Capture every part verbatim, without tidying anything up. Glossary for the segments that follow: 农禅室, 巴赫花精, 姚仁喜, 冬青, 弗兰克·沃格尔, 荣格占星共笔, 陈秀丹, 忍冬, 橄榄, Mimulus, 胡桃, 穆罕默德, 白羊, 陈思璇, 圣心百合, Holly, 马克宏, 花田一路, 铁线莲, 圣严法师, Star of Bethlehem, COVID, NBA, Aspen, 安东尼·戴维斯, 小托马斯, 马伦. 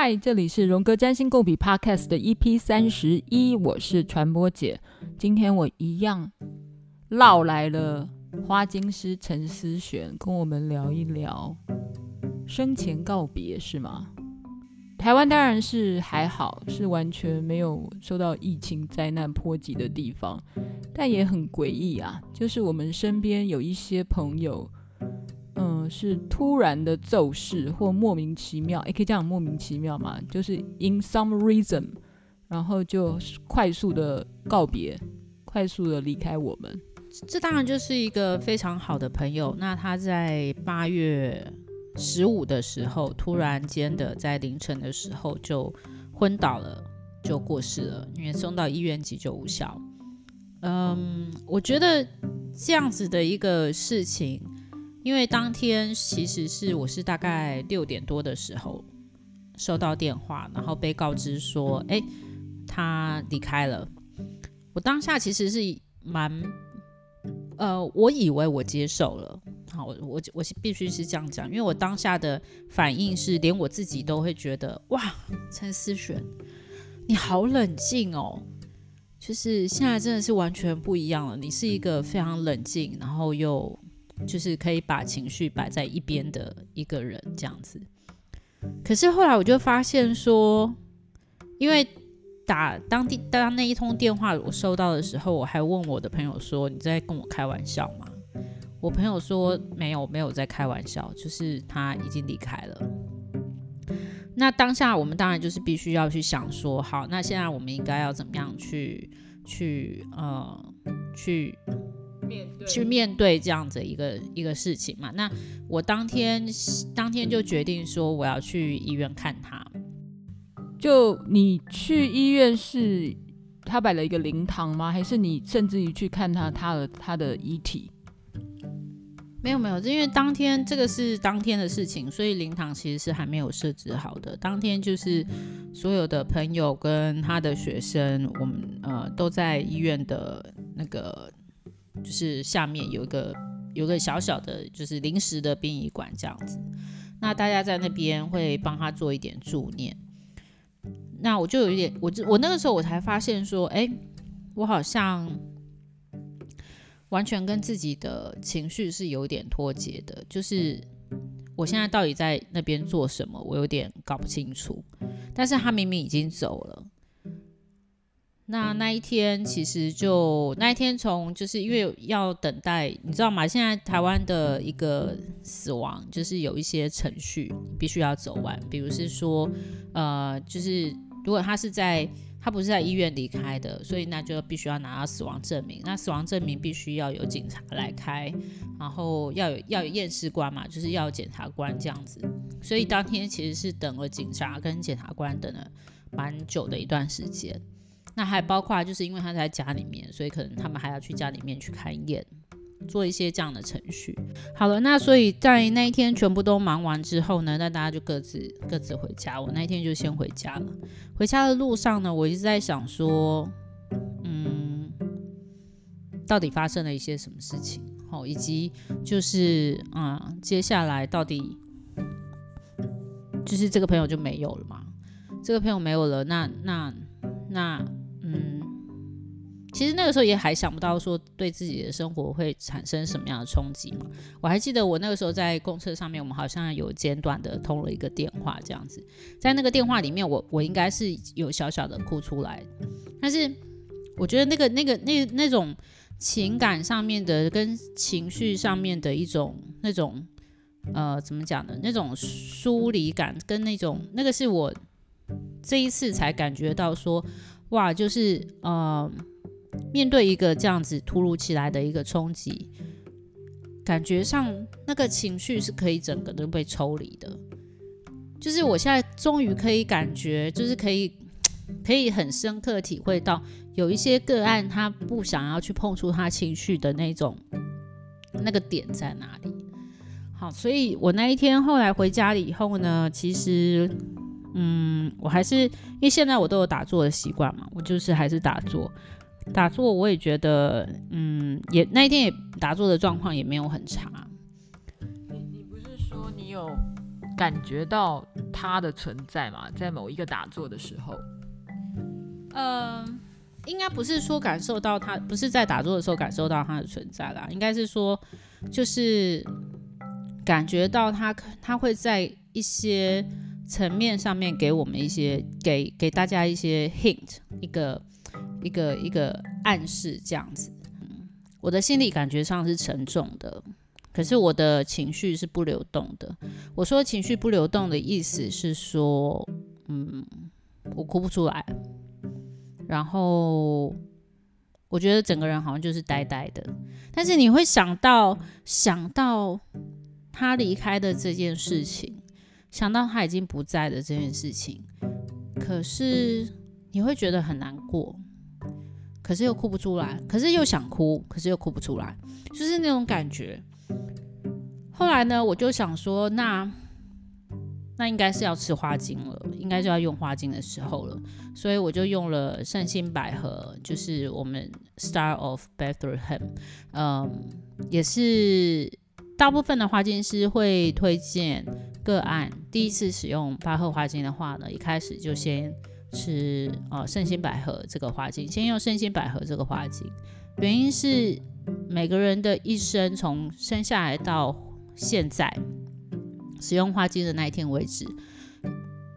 嗨，这里是荣格占星共笔 Podcast 的 E P 三十一，我是传播姐。今天我一样绕来了花精师陈思璇，跟我们聊一聊生前告别，是吗？台湾当然是还好，是完全没有受到疫情灾难波及的地方，但也很诡异啊，就是我们身边有一些朋友嗯，是突然的骤逝或莫名其妙，也可以这样莫名其妙嘛，就是 in some reason， 然后就快速的告别，快速的离开我们。这当然就是一个非常好的朋友，那他在八月十五的时候，突然间的在凌晨的时候就昏倒了，就过世了，因为送到医院急救无效。嗯，我觉得这样子的一个事情，因为当天其实是我是大概六点多的时候收到电话，然后被告知说，哎，他离开了。我当下其实是蛮，呃，我以为我接受了。好，我我我必须是这样讲，因为我当下的反应是，连我自己都会觉得，哇，陈思璇，你好冷静哦，就是现在真的是完全不一样了。你是一个非常冷静，然后又就是可以把情绪摆在一边的一个人这样子。可是后来我就发现说，因为打当地当那一通电话我收到的时候，我还问我的朋友说，你在跟我开玩笑吗？我朋友说，没有没有在开玩笑，就是他已经离开了。那当下我们当然就是必须要去想说，好，那现在我们应该要怎么样去去呃去面对去面对这样子一个一个事情嘛。那我当天当天就决定说，我要去医院看他。就你去医院是他摆了一个灵堂吗？还是你甚至于去看他他的他的遗体？没有没有，因为当天这个是当天的事情，所以灵堂其实是还没有设置好的。当天就是所有的朋友跟他的学生，我们呃都在医院的那个。就是下面有一个有一个小小的就是临时的殡仪馆这样子，那大家在那边会帮他做一点助念。那我就有一点 我, 我那个时候我才发现说，哎，我好像完全跟自己的情绪是有点脱节的，就是我现在到底在那边做什么，我有点搞不清楚。但是他明明已经走了。那那一天其实就那一天从就是因为要等待，你知道吗？现在台湾的一个死亡就是有一些程序必须要走完，比如是说，呃，就是如果他是在他不是在医院离开的，所以那就必须要拿到死亡证明。那死亡证明必须要有警察来开，然后要有要有验尸官嘛，就是要有检察官这样子。所以当天其实是等了警察跟检察官等了蛮久的一段时间。那还包括就是因为他在家里面，所以可能他们还要去家里面去勘验，做一些这样的程序。好了，那所以在那一天全部都忙完之后呢，那大家就各自各自回家。我那一天就先回家了。回家的路上呢，我一直在想说，嗯，到底发生了一些什么事情，哦，以及就是啊、嗯，接下来到底就是这个朋友就没有了嘛？这个朋友没有了，那那那。其实那个时候也还想不到说对自己的生活会产生什么样的冲击嘛。我还记得我那个时候在公车上面，我们好像有简短的通了一个电话这样子。在那个电话里面，我我应该是有小小的哭出来，但是我觉得那个那个那那种情感上面的跟情绪上面的一种那种呃怎么讲呢？那种疏离感跟那种那个是我这一次才感觉到说，哇，就是呃。面对一个这样子突如其来的一个冲击，感觉上那个情绪是可以整个都被抽离的。就是我现在终于可以感觉，就是可以可以很深刻体会到，有一些个案他不想要去碰触他情绪的那种那个点在哪里。好，所以我那一天后来回家以后呢，其实嗯，我还是因为现在我都有打坐的习惯嘛，我就是还是打坐。打坐我也觉得，嗯，也那一天也打坐的状况也没有很差。你你不是说你有感觉到它的存在嘛？在某一个打坐的时候，呃，应该不是说感受到它，不是在打坐的时候感受到它的存在啦，应该是说就是感觉到它，它会在一些层面上面给我们一些给给大家一些 hint， 一个一个一个暗示这样子。嗯，我的心理感觉上是沉重的。可是我的情绪是不流动的。我说情绪不流动的意思是说，嗯，我哭不出来，然后我觉得整个人好像就是呆呆的。但是你会想到想到他离开的这件事情，想到他已经不在的这件事情，可是你会觉得很难过。可是又哭不出来，可是又想哭，可是又哭不出来，就是那种感觉。后来呢，我就想说，那那应该是要吃花精了，应该就要用花精的时候了，所以我就用了圣心百合，就是我们 Star of Bethlehem， 嗯，也是大部分的花精师会推荐个案，第一次使用巴赫花精的话呢，一开始就先吃呃圣心百合这个花精，先用圣心百合这个花精，原因是每个人的一生从生下来到现在使用花精的那一天为止，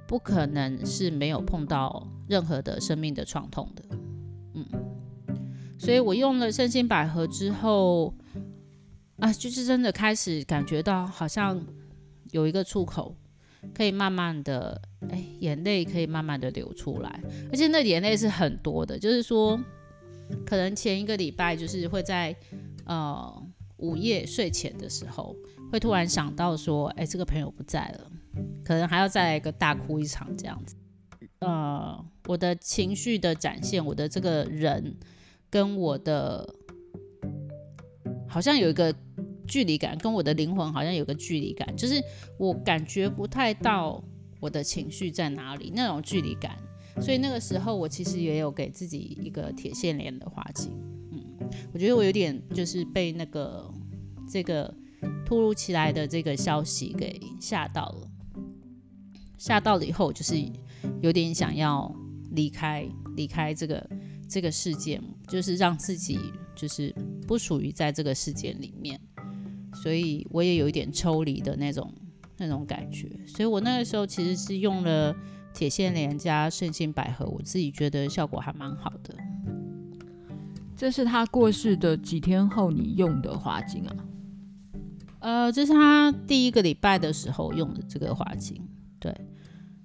不可能是没有碰到任何的生命的创痛的。嗯，所以我用了圣心百合之后啊，就是真的开始感觉到好像有一个出口，可以慢慢的，哎，眼泪可以慢慢的流出来，而且那眼泪是很多的，就是说可能前一个礼拜就是会在呃午夜睡前的时候会突然想到说，哎、欸，这个朋友不在了，可能还要再来一个大哭一场这样子。呃，我的情绪的展现，我的这个人跟我的好像有一个距离感，跟我的灵魂好像有个距离感，就是我感觉不太到我的情绪在哪里，那种距离感。所以那个时候我其实也有给自己一个铁线莲的花精。嗯，我觉得我有点就是被那个这个突如其来的这个消息给吓到了，吓到了以后就是有点想要离开离开这个这个世界，就是让自己就是不属于在这个世界里面，所以我也有一点抽离的那种那种感觉。所以我那个时候其实是用了铁线莲加圣心百合，我自己觉得效果还蛮好的。这是他过世的几天后你用的花精啊？呃，这是他第一个礼拜的时候用的这个花精，对。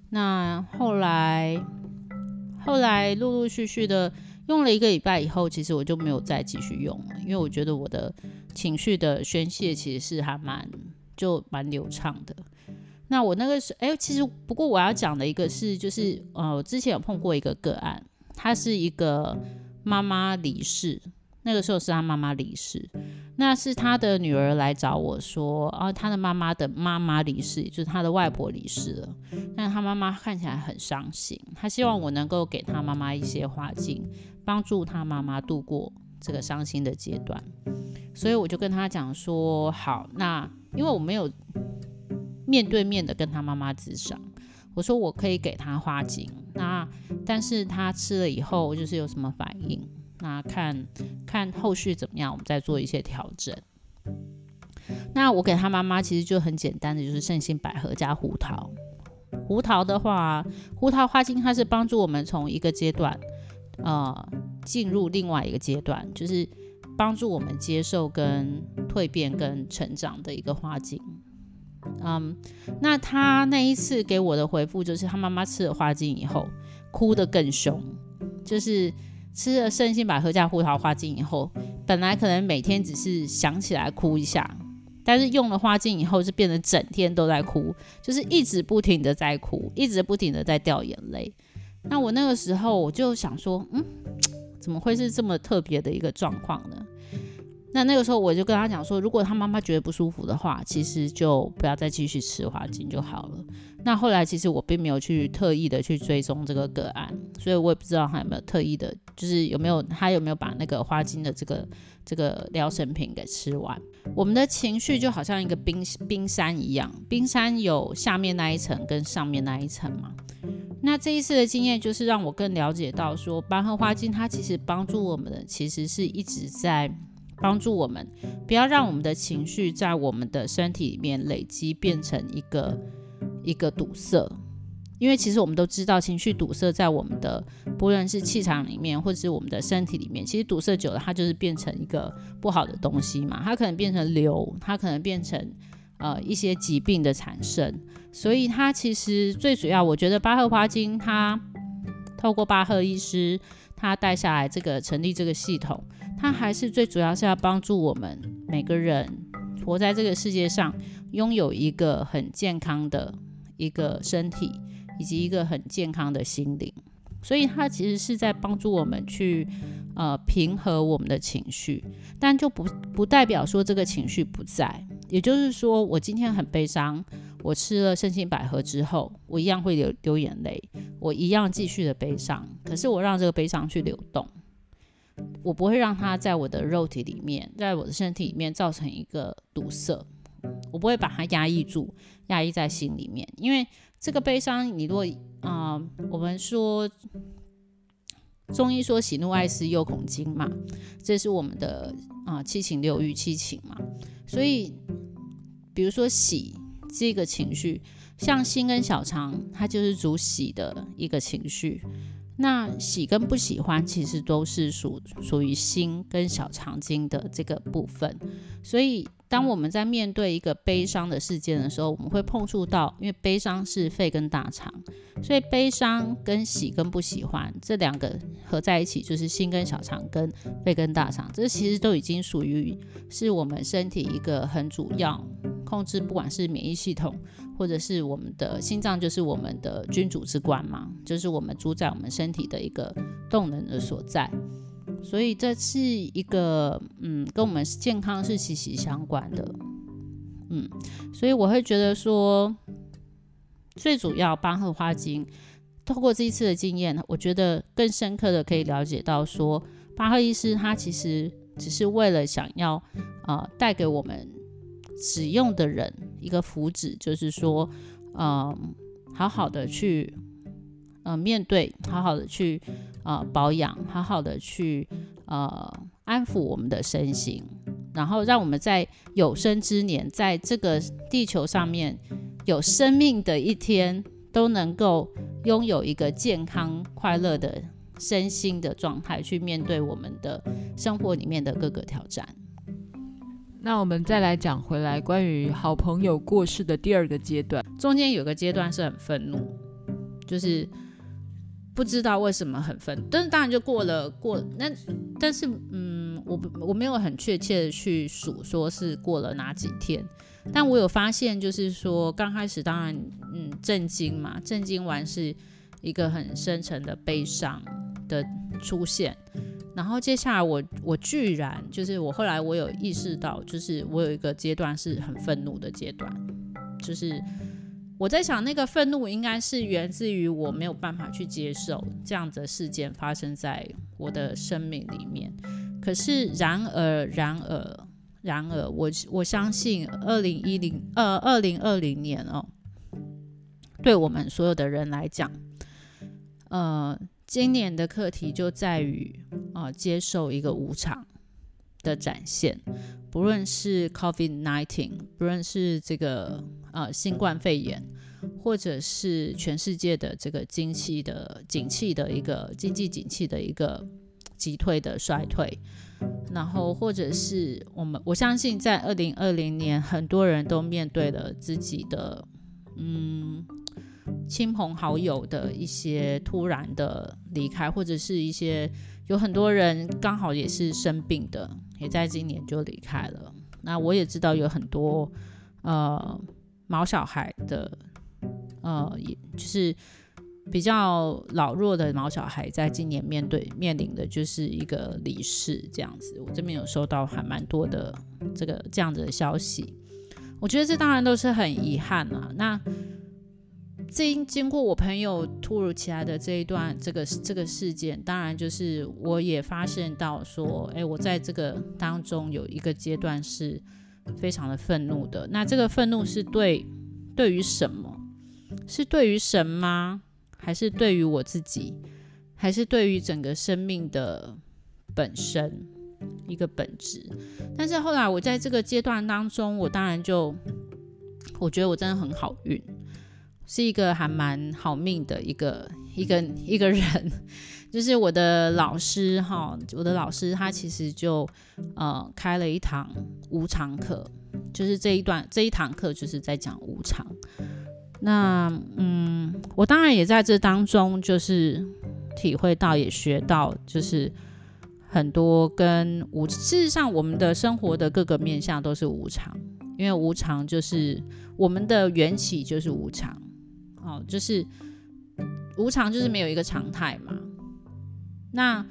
那后来，后来陆陆续续的用了一个礼拜以后，其实我就没有再继续用了，因为我觉得我的情绪的宣泄其实是还蛮就蛮流畅的。那我那个时候，哎，其实不过我要讲的一个是，就是呃，我之前有碰过一个个案，他是一个妈妈离世。那个时候是他妈妈离世，那是他的女儿来找我说，啊，他的妈妈的妈妈离世，就是他的外婆离世了。但他妈妈看起来很伤心，他希望我能够给他妈妈一些花精，帮助他妈妈度过这个伤心的阶段。所以我就跟他讲说，好，那因为我没有面对面的跟他妈妈咨商，我说我可以给他花精，那但是他吃了以后就是有什么反应。那看看后续怎么样，我们再做一些调整。那我给他妈妈其实就很简单的，就是圣心百合加胡桃。胡桃的话，胡桃花精它是帮助我们从一个阶段，呃，进入另外一个阶段，就是帮助我们接受跟蜕变跟成长的一个花精。嗯，那他那一次给我的回复就是，他妈妈吃了花精以后，哭得更凶，就是。吃了圣心百合加胡桃花精以后，本来可能每天只是想起来哭一下，但是用了花精以后是变成整天都在哭，就是一直不停的在哭，一直不停的在掉眼泪。那我那个时候我就想说，嗯，怎么会是这么特别的一个状况呢？那那个时候我就跟他讲说，如果他妈妈觉得不舒服的话，其实就不要再继续吃花精就好了。那后来其实我并没有去特意的去追踪这个个案，所以我也不知道他有没有特意的，就是有没有他有没有把那个花精的这个这个疗程品给吃完。我们的情绪就好像一个冰冰山一样，冰山有下面那一层跟上面那一层嘛。那这一次的经验就是让我更了解到说，白荷花精它其实帮助我们的，其实是一直在帮助我们，不要让我们的情绪在我们的身体里面累积变成一个一个堵塞。因为其实我们都知道，情绪堵塞在我们的不论是气场里面，或者是我们的身体里面，其实堵塞久了，它就是变成一个不好的东西嘛。它可能变成瘤，它可能变成呃一些疾病的产生。所以它其实最主要，我觉得八赫花精，它透过巴赫医师他带下来这个成立这个系统，它还是最主要是要帮助我们每个人活在这个世界上，拥有一个很健康的一个身体。以及一个很健康的心灵，所以它其实是在帮助我们去呃平和我们的情绪，但就不不代表说这个情绪不在。也就是说，我今天很悲伤，我吃了圣心百合之后，我一样会流流眼泪，我一样继续的悲伤，可是我让这个悲伤去流动，我不会让它在我的肉体里面，在我的身体里面造成一个堵塞，我不会把它压抑住，压抑在心里面，因为这个悲伤，你如果、呃、我们说中医说喜怒哀思忧恐惊嘛，这是我们的、呃、七情六欲七情嘛。所以比如说喜这个情绪，像心跟小肠它就是主喜的一个情绪，那喜跟不喜欢其实都是属属于心跟小肠经的这个部分。所以当我们在面对一个悲伤的事件的时候，我们会碰触到，因为悲伤是肺跟大肠，所以悲伤跟喜跟不喜欢这两个合在一起就是心跟小肠跟肺跟大肠，这其实都已经属于是我们身体一个很主要控制，不管是免疫系统或者是我们的心脏，就是我们的君主之官嘛，就是我们主宰我们身体的一个动能的所在。所以这是一个嗯，跟我们健康是息息相关的，嗯，所以我会觉得说，最主要八荷花精，透过这一次的经验，我觉得更深刻的可以了解到说，巴赫医师他其实只是为了想要呃带给我们使用的人一个福祉，就是说，呃，好好的去呃面对，好好的去。呃、保养，好好的去呃安抚我们的身心，然后让我们在有生之年，在这个地球上面有生命的一天，都能够拥有一个健康快乐的身心的状态，去面对我们的生活里面的各个挑战。那我们再来讲回来关于好朋友过世的第二个阶段，中间有个阶段是很愤怒，就是不知道为什么很愤，但是当然就过了过了那，但是嗯，我我没有很确切的去数说是过了哪几天，但我有发现就是说，刚开始当然嗯震惊嘛，震惊完是一个很深沉的悲伤的出现，然后接下来我我居然就是我后来我有意识到，就是我有一个阶段是很愤怒的阶段，就是。我在想那个愤怒应该是源自于我没有办法去接受这样的事件发生在我的生命里面，可是然而然而然而 我, 我相信2010、呃、二零二零年哦，对我们所有的人来讲呃，今年的课题就在于、呃、接受一个无常的展现，不论是 COVID 十九， 不论是这个、呃、新冠肺炎，或者是全世界的这个经济的景气的一个经济景气的一个急退的衰退，然后或者是我们我相信在二零二零年很多人都面对了自己的嗯亲朋好友的一些突然的离开，或者是一些有很多人刚好也是生病的，也在今年就离开了。那我也知道有很多呃毛小孩的呃就是比较老弱的毛小孩在今年面对面临的就是一个离世这样子，我这边有收到还蛮多的这个这样子的消息，我觉得这当然都是很遗憾啊。那经过我朋友突如其来的这一段这个这个事件，当然就是我也发现到说，哎，我在这个当中有一个阶段是非常的愤怒的。那这个愤怒是对对于什么？是对于神吗？还是对于我自己？还是对于整个生命的本身一个本质？但是后来我在这个阶段当中，我当然就我觉得我真的很好运，是一个还蛮好命的一个一个一个人。就是我的老师哈，我的老师他其实就呃开了一堂无常课，就是这一段这一堂课就是在讲无常。那嗯，我当然也在这当中就是体会到也学到，就是很多跟无事实上我们的生活的各个面向都是无常，因为无常就是我们的缘起就是无常，哦，就是无常就是没有一个常态嘛。那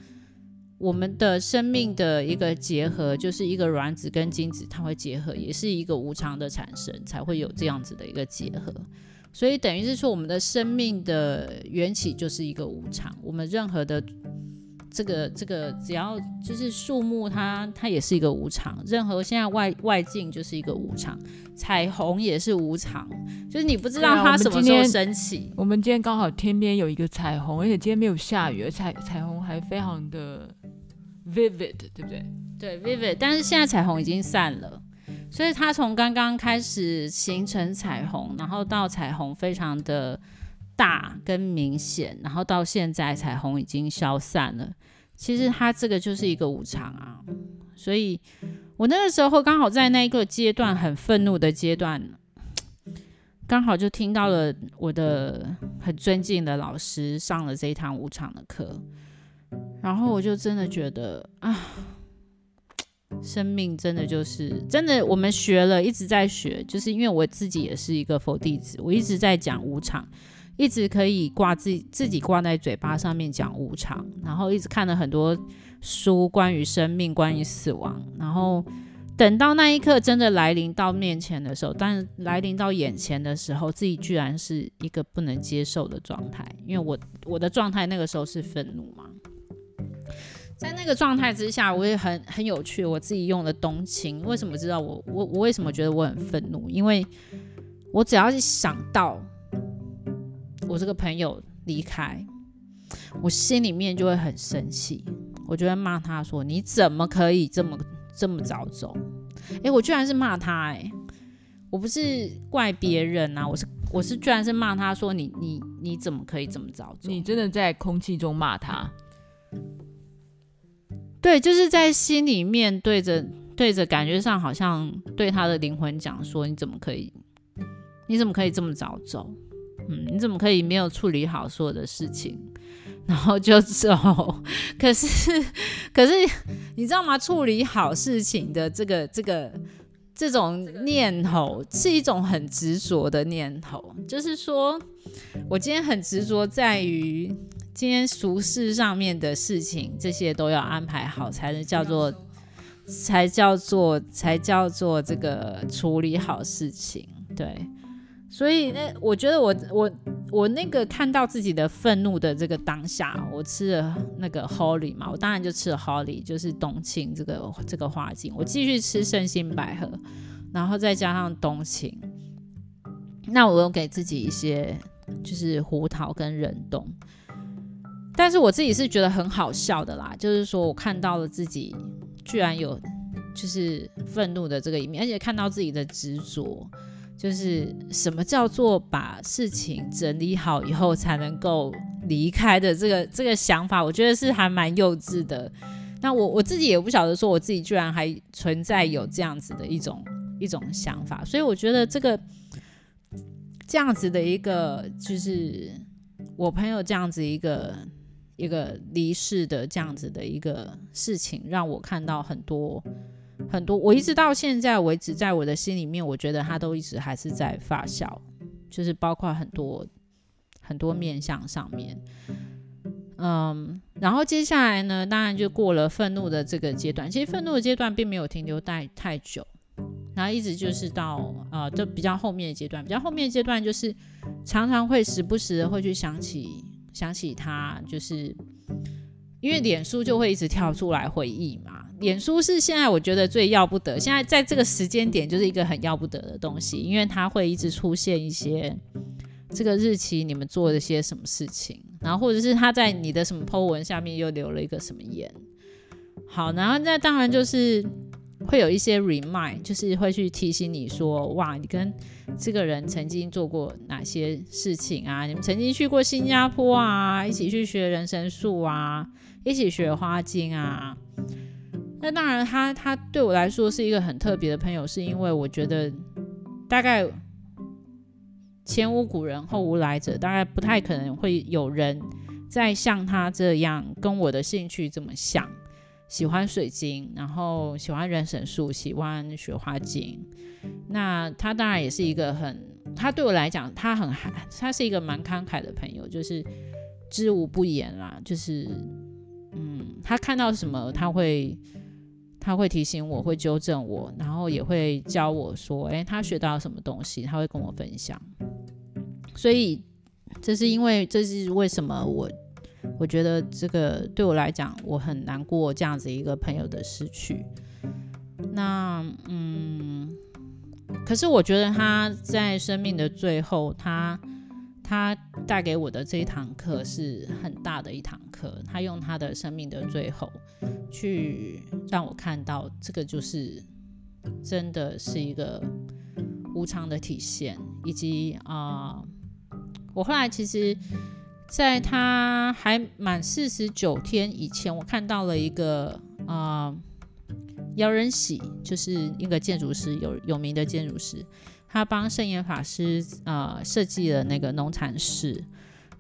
我们的生命的一个结合，就是一个卵子跟精子它会结合，也是一个无常的产生，才会有这样子的一个结合。所以等于是说，我们的生命的缘起就是一个无常。我们任何的这个这个，只要就是树木它它也是一个无常，任何现在外外境就是一个无常，彩虹也是无常，就是你不知道它什么时候升起。我们今天刚好天边有一个彩虹，而且今天没有下雨，而彩彩虹还非常的 vivid， 对不对？对 vivid， 但是现在彩虹已经散了。所以它从刚刚开始形成彩虹，然后到彩虹非常的大跟明显，然后到现在彩虹已经消散了。其实它这个就是一个无常啊。所以我那个时候刚好在那个阶段，很愤怒的阶段，刚好就听到了我的很尊敬的老师上了这一堂无常的课，然后我就真的觉得啊，生命真的就是真的我们学了，一直在学，就是因为我自己也是一个佛弟子，我一直在讲无常，一直可以挂自己自己挂在嘴巴上面讲无常，然后一直看了很多书关于生命关于死亡，然后等到那一刻真的来临到面前的时候，但来临到眼前的时候，自己居然是一个不能接受的状态。因为我我的状态那个时候是愤怒嘛，在那个状态之下，我也很很有趣。我自己用的冬青，为什么知道我我我为什么觉得我很愤怒？因为我只要是想到我这个朋友离开，我心里面就会很生气，我就会骂他说：“你怎么可以这么这么早走？”哎，我居然是骂他哎、欸，我不是怪别人啊，我是我是居然是骂他说你你你怎么可以这么早走？你真的在空气中骂他。对，就是在心里面对着对着，感觉上好像对他的灵魂讲说：“你怎么可以，你怎么可以这么早走？嗯，你怎么可以没有处理好所有的事情，然后就走？”可是，可是你知道吗？处理好事情的这个这个这种念头是一种很执着的念头，就是说我今天很执着在于。今天俗事上面的事情，这些都要安排好，才能叫做，才叫做，才叫做这个处理好事情。对，所以那我觉得我我我那个看到自己的愤怒的这个当下，我吃了那个 Holly 嘛，我当然就吃了 Holly， 就是冬青这个这个花精，我继续吃圣心百合，然后再加上冬青，那我又给自己一些就是胡桃跟忍冬。但是我自己是觉得很好笑的啦，就是说我看到了自己居然有就是愤怒的这个一面，而且看到自己的执着，就是什么叫做把事情整理好以后才能够离开的这个这个想法，我觉得是还蛮幼稚的。那我我自己也不晓得说我自己居然还存在有这样子的一种一种想法，所以我觉得这个这样子的一个就是我朋友这样子一个。一个离世的这样子的一个事情，让我看到很多很多，我一直到现在为止，在我的心里面，我觉得它都一直还是在发酵，就是包括很多很多面向上面。嗯，然后接下来呢，当然就过了愤怒的这个阶段。其实愤怒的阶段并没有停留太太久，然后一直就是到呃，就比较后面的阶段，比较后面的阶段就是常常会时不时的会去想起。想起他，就是因为脸书就会一直跳出来回忆嘛，脸书是现在我觉得最要不得，现在在这个时间点就是一个很要不得的东西，因为它会一直出现一些这个日期你们做了些什么事情，然后或者是他在你的什么 po 文下面又留了一个什么言。好，然后那当然就是会有一些 remind， 就是会去提醒你说，哇，你跟这个人曾经做过哪些事情啊，你们曾经去过新加坡啊，一起去学人参树啊，一起学花精啊。那当然他他对我来说是一个很特别的朋友，是因为我觉得大概前无古人后无来者，大概不太可能会有人再像他这样跟我的兴趣这么像，喜欢水晶，然后喜欢人参树，喜欢雪花精。那他当然也是一个很，他对我来讲，他很他是一个蛮慷慨的朋友，就是知无不言啦，就是嗯，他看到什么他会他会提醒我，会纠正我，然后也会教我说，哎，他学到什么东西，他会跟我分享。所以这是因为这是为什么我。我觉得这个对我来讲，我很难过这样子一个朋友的失去。那嗯，可是我觉得他在生命的最后，他他带给我的这一堂课是很大的一堂课。他用他的生命的最后，去让我看到这个就是真的是一个无常的体现，以及啊、呃，我后来其实。在他还满四十九天以前，我看到了一个啊、呃，姚仁喜，就是一个建筑师，有有名的建筑师，他帮圣严法师呃设计了那个农禅室。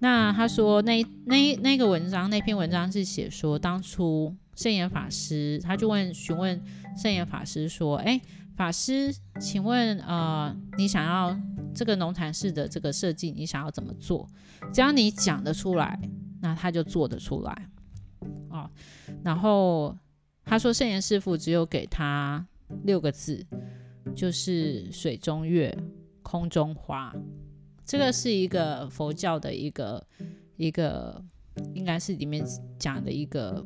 那他说那那那个文章，那篇文章是写说，当初圣严法师，他就问询问圣严法师说，哎，法师，请问呃，你想要这个农禅室的这个设计，你想要怎么做？只要你讲得出来，那他就做得出来、哦、然后他说，圣严师父只有给他六个字，就是水中月，空中花。这个是一个佛教的一个一个，应该是里面讲的一个。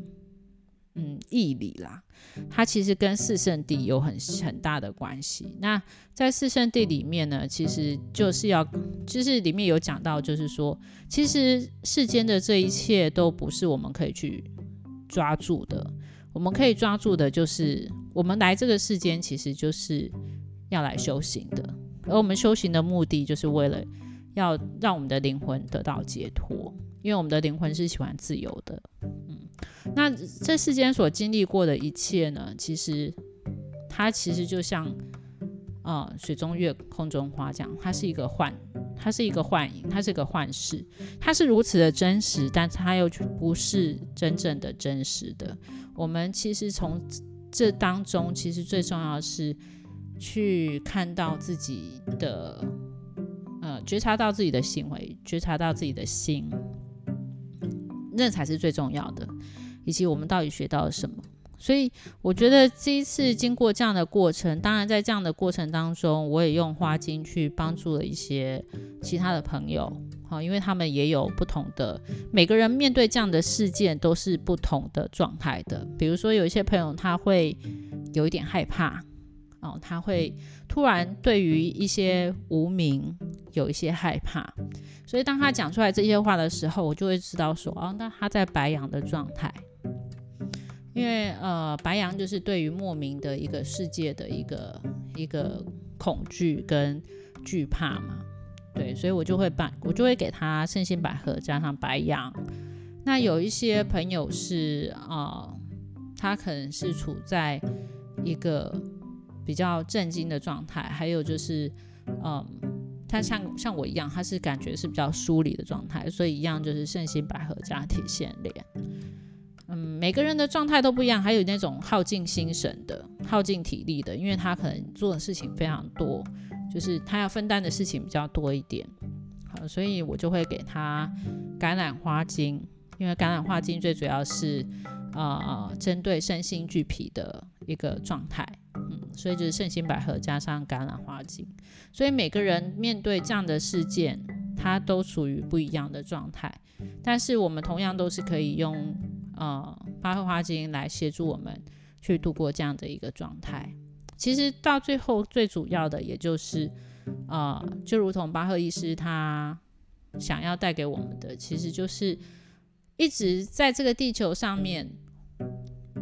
嗯，义理啦，它其实跟四圣谛有 很, 很大的关系。那在四圣谛里面呢，其实就是要，就是里面有讲到，就是说，其实世间的这一切都不是我们可以去抓住的。我们可以抓住的就是，我们来这个世间其实就是要来修行的，而我们修行的目的就是为了要让我们的灵魂得到解脱，因为我们的灵魂是喜欢自由的。那这世间所经历过的一切呢，其实它其实就像、呃、水中月空中花这样，它是一个幻，它是一个幻影，它是一个幻视，它是如此的真实，但它又不是真正的真实的。我们其实从这当中，其实最重要的是去看到自己的、呃、觉察到自己的行为，觉察到自己的心，那才是最重要的，以及我们到底学到了什么。所以我觉得这一次经过这样的过程，当然在这样的过程当中，我也用花精去帮助了一些其他的朋友、哦、因为他们也有不同的，每个人面对这样的事件都是不同的状态的。比如说有一些朋友他会有一点害怕、哦、他会突然对于一些无明有一些害怕，所以当他讲出来这些话的时候，我就会知道说，哦，那他在白羊的状态，因为呃，白羊就是对于莫名的一个世界的一个一个恐惧跟惧怕嘛，对，所以我就会把我就会给他圣心百合加上白羊。那有一些朋友是呃，他可能是处在一个比较震惊的状态，还有就是嗯。呃他 像, 像我一样，他是感觉是比较疏离的状态，所以一样就是圣心百合加铁线莲。嗯，每个人的状态都不一样，还有那种耗尽心神的、耗尽体力的，因为他可能做的事情非常多，就是他要分担的事情比较多一点。好，所以我就会给他橄榄花精，因为橄榄花精最主要是呃针对身心俱疲的一个状态。所以就是圣心百合加上橄榄花精，所以每个人面对这样的事件，他都属于不一样的状态。但是我们同样都是可以用呃八颗花精来协助我们去度过这样的一个状态。其实到最后最主要的也就是呃，就如同巴赫医师他想要带给我们的，其实就是一直在这个地球上面，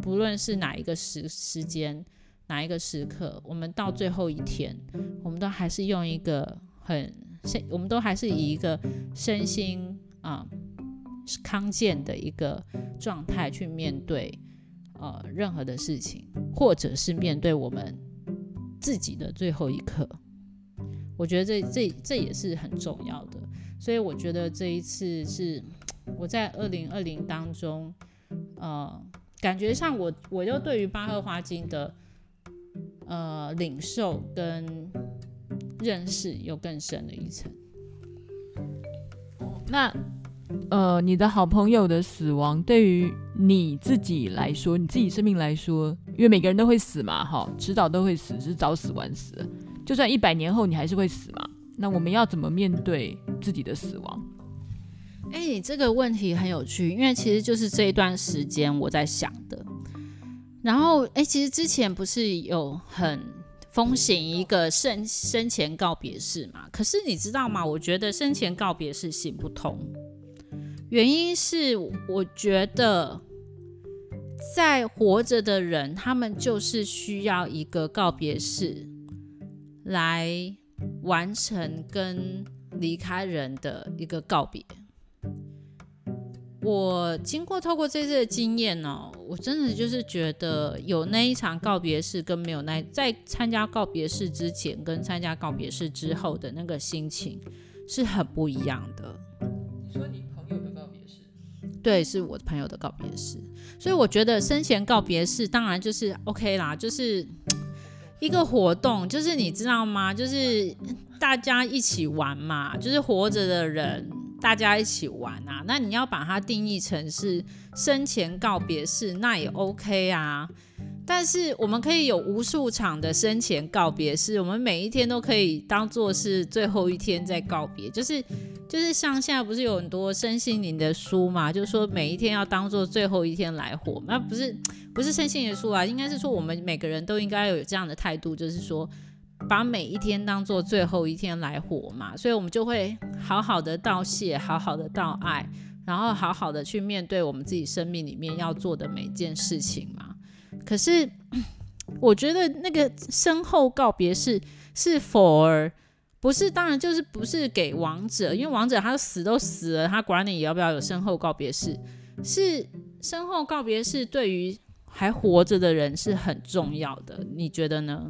不论是哪一个 时, 时间哪一个时刻，我们到最后一天，我们都还是用一个很我们都还是以一个身心、呃、康健的一个状态去面对、呃、任何的事情，或者是面对我们自己的最后一刻。我觉得 这, 这, 这也是很重要的。所以我觉得这一次是我在二零二零当中、呃、感觉上我我就对于巴赫花精的、呃、领受跟认识又更深了一层。那呃，你的好朋友的死亡对于你自己来说，你自己生命来说，因为每个人都会死嘛，哈，迟早都会死，只是早死晚死，就算一百年后你还是会死嘛。那我们要怎么面对自己的死亡？哎、欸，这个问题很有趣，因为其实就是这一段时间我在想的。然后，哎、欸，其实之前不是有很风行一个 生, 生前告别式嘛？可是你知道吗？我觉得生前告别式行不通，原因是我觉得在活着的人，他们就是需要一个告别式来完成跟离开人的一个告别。我经过透过这次的经验哦，我真的就是觉得有那一场告别式跟没有那在参加告别式之前跟参加告别式之后的那个心情是很不一样的。你说你朋友的告别式？对，是我朋友的告别式。所以我觉得生前告别式当然就是 OK 啦，就是一个活动，就是你知道吗？就是大家一起玩嘛，就是活着的人大家一起玩啊。那你要把它定义成是生前告别式，那也 OK 啊。但是我们可以有无数场的生前告别式，我们每一天都可以当作是最后一天在告别。就是就是像现在不是有很多身心灵的书嘛，就是说每一天要当作最后一天来活。那不是不是身心灵的书啊，应该是说我们每个人都应该有这样的态度，就是说把每一天当作最后一天来活嘛。所以我们就会好好的道谢，好好的道爱，然后好好的去面对我们自己生命里面要做的每件事情嘛。可是我觉得那个身后告别式是 for不是，当然就是不是给亡者，因为亡者他死都死了，他管你要不要有身后告别式。是身后告别式对于还活着的人是很重要的，你觉得呢？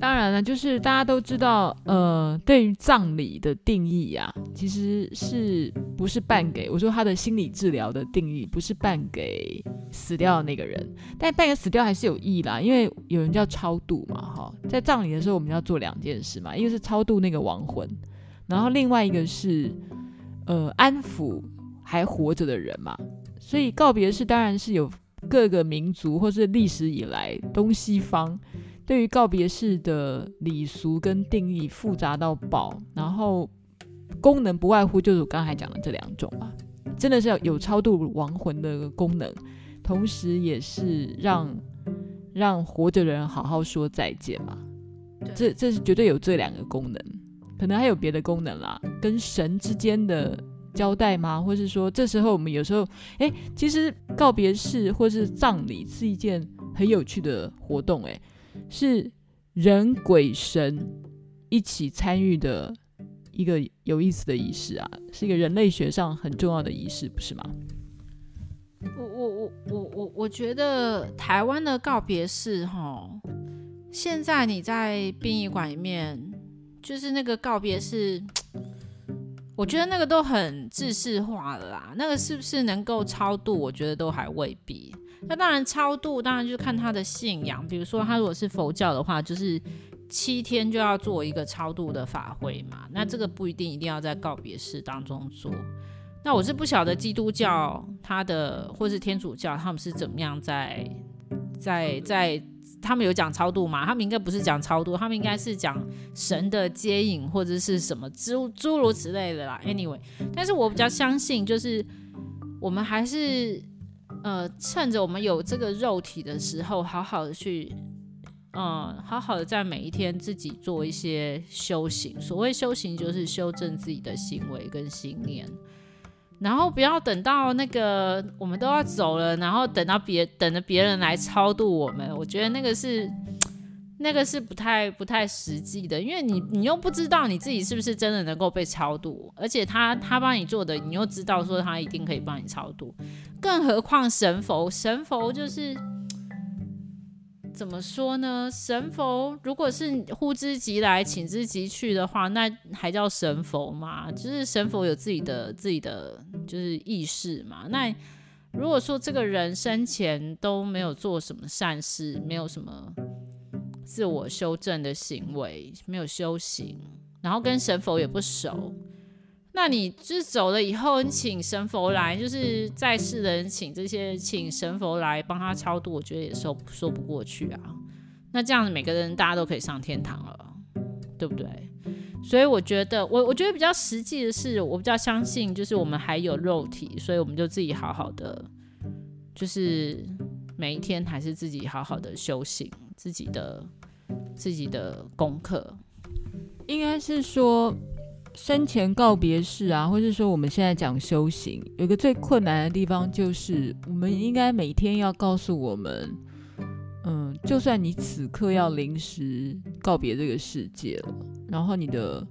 当然了，就是大家都知道，呃，对于葬礼的定义啊，其实是不是办给我说他的心理治疗的定义，不是办给死掉的那个人，但办给死掉还是有意义啦，因为有人叫超度嘛，哈，在葬礼的时候我们要做两件事嘛，一个是超度那个亡魂，然后另外一个是呃安抚还活着的人嘛，所以告别式当然是有各个民族或是历史以来东西方对于告别式的礼俗跟定义复杂到爆，然后功能不外乎就是我刚才讲的这两种吧，真的是有超度亡魂的功能，同时也是让让活着的人好好说再见嘛。这这是绝对有这两个功能，可能还有别的功能啦，跟神之间的交代吗？或是说这时候我们有时候哎，其实告别式或是葬礼是一件很有趣的活动，哎。是人鬼神一起参与的一个有意思的仪式啊，是一个人类学上很重要的仪式，不是吗？我我我我我觉得台湾的告别式齁，现在你在殡仪馆里面，就是那个告别式，我觉得那个都很制式化了啦，那个是不是能够超度，我觉得都还未必。那当然超度当然就是看他的信仰，比如说他如果是佛教的话，就是七天就要做一个超度的法会嘛，那这个不一定一定要在告别式当中做。那我是不晓得基督教他的或是天主教他们是怎么样在在在他们有讲超度吗？他们应该不是讲超度，他们应该是讲神的接引或者是什么诸如此类的啦。 anyway， 但是我比较相信就是我们还是呃，趁着我们有这个肉体的时候，好好的去，嗯，好好的在每一天自己做一些修行。所谓修行，就是修正自己的行为跟信念。然后不要等到那个我们都要走了，然后等到别等着别人来超度我们，我觉得那个是那个是不太不太实际的，因为你你又不知道你自己是不是真的能够被超度，而且他他帮你做的，你又知道说他一定可以帮你超度，更何况神佛，神佛就是怎么说呢？神佛如果是呼之即来请之即去的话，那还叫神佛吗？就是神佛有自己的自己的就是意识嘛。那如果说这个人生前都没有做什么善事，没有什么自我修正的行为，没有修行，然后跟神佛也不熟，那你就是走了以后，你请神佛来，就是在世的人请这些请神佛来帮他超度，我觉得也说说不过去啊。那这样子每个人大家都可以上天堂了，对不对？所以我觉得，我我觉得比较实际的是，我比较相信就是我们还有肉体，所以我们就自己好好的，就是每一天还是自己好好的修行自己的自己的功课，应该是说。生前告别式啊，或是说我们现在讲修行，有一个最困难的地方就是，我们应该每天要告诉我们，嗯，就算你此刻要临时告别这个世界了，然后你的、